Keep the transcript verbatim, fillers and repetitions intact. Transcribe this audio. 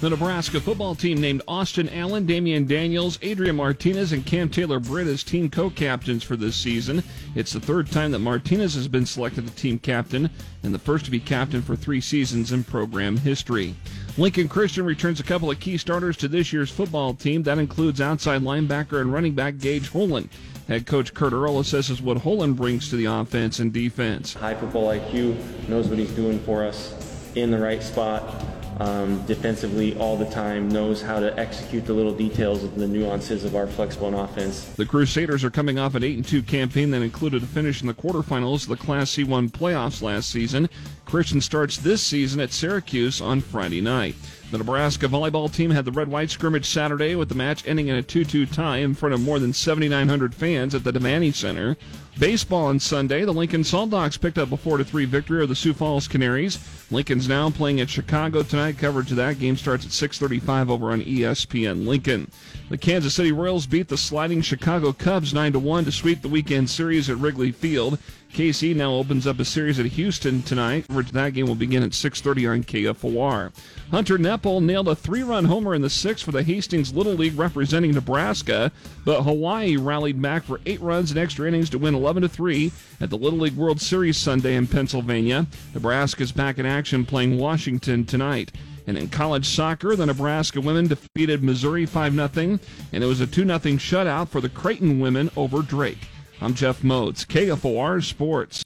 The Nebraska football team named Austin Allen, Damian Daniels, Adrian Martinez, and Cam Taylor-Britt as team co-captains for this season. It's the third time that Martinez has been selected the team captain and the first to be captain for three seasons in program history. Lincoln Christian returns a couple of key starters to this year's football team. That includes outside linebacker and running back Gage Holen. Head coach Kurt Arrell assesses what Holen brings to the offense and defense. High football I Q, knows what he's doing for us, in the right spot. Um, defensively all the time, knows how to execute the little details of the nuances of our flex one offense. The Crusaders are coming off an eight and two campaign that included a finish in the quarterfinals of the Class C one playoffs last season. Christian starts this season at Syracuse on Friday night. The Nebraska volleyball team had the red-white scrimmage Saturday with the match ending in a two two tie in front of more than seven thousand nine hundred fans at the Devaney Center. Baseball on Sunday, the Lincoln Saltdogs picked up a four to three victory over the Sioux Falls Canaries. Lincoln's now playing at Chicago tonight. Coverage of that game starts at six thirty-five over on E S P N Lincoln. The Kansas City Royals beat the sliding Chicago Cubs nine to one to sweep the weekend series at Wrigley Field. K C now opens up a series at Houston tonight. That game will begin at six thirty on K F O R. Hunter Neppel nailed a three-run homer in the sixth for the Hastings Little League representing Nebraska, but Hawaii rallied back for eight runs in extra innings to win eleven to three at the Little League World Series Sunday in Pennsylvania. Nebraska's back in action playing Washington tonight. And in college soccer, the Nebraska women defeated Missouri five nothing, and it was a two nothing shutout for the Creighton women over Drake. I'm Jeff Motes, K F O R Sports.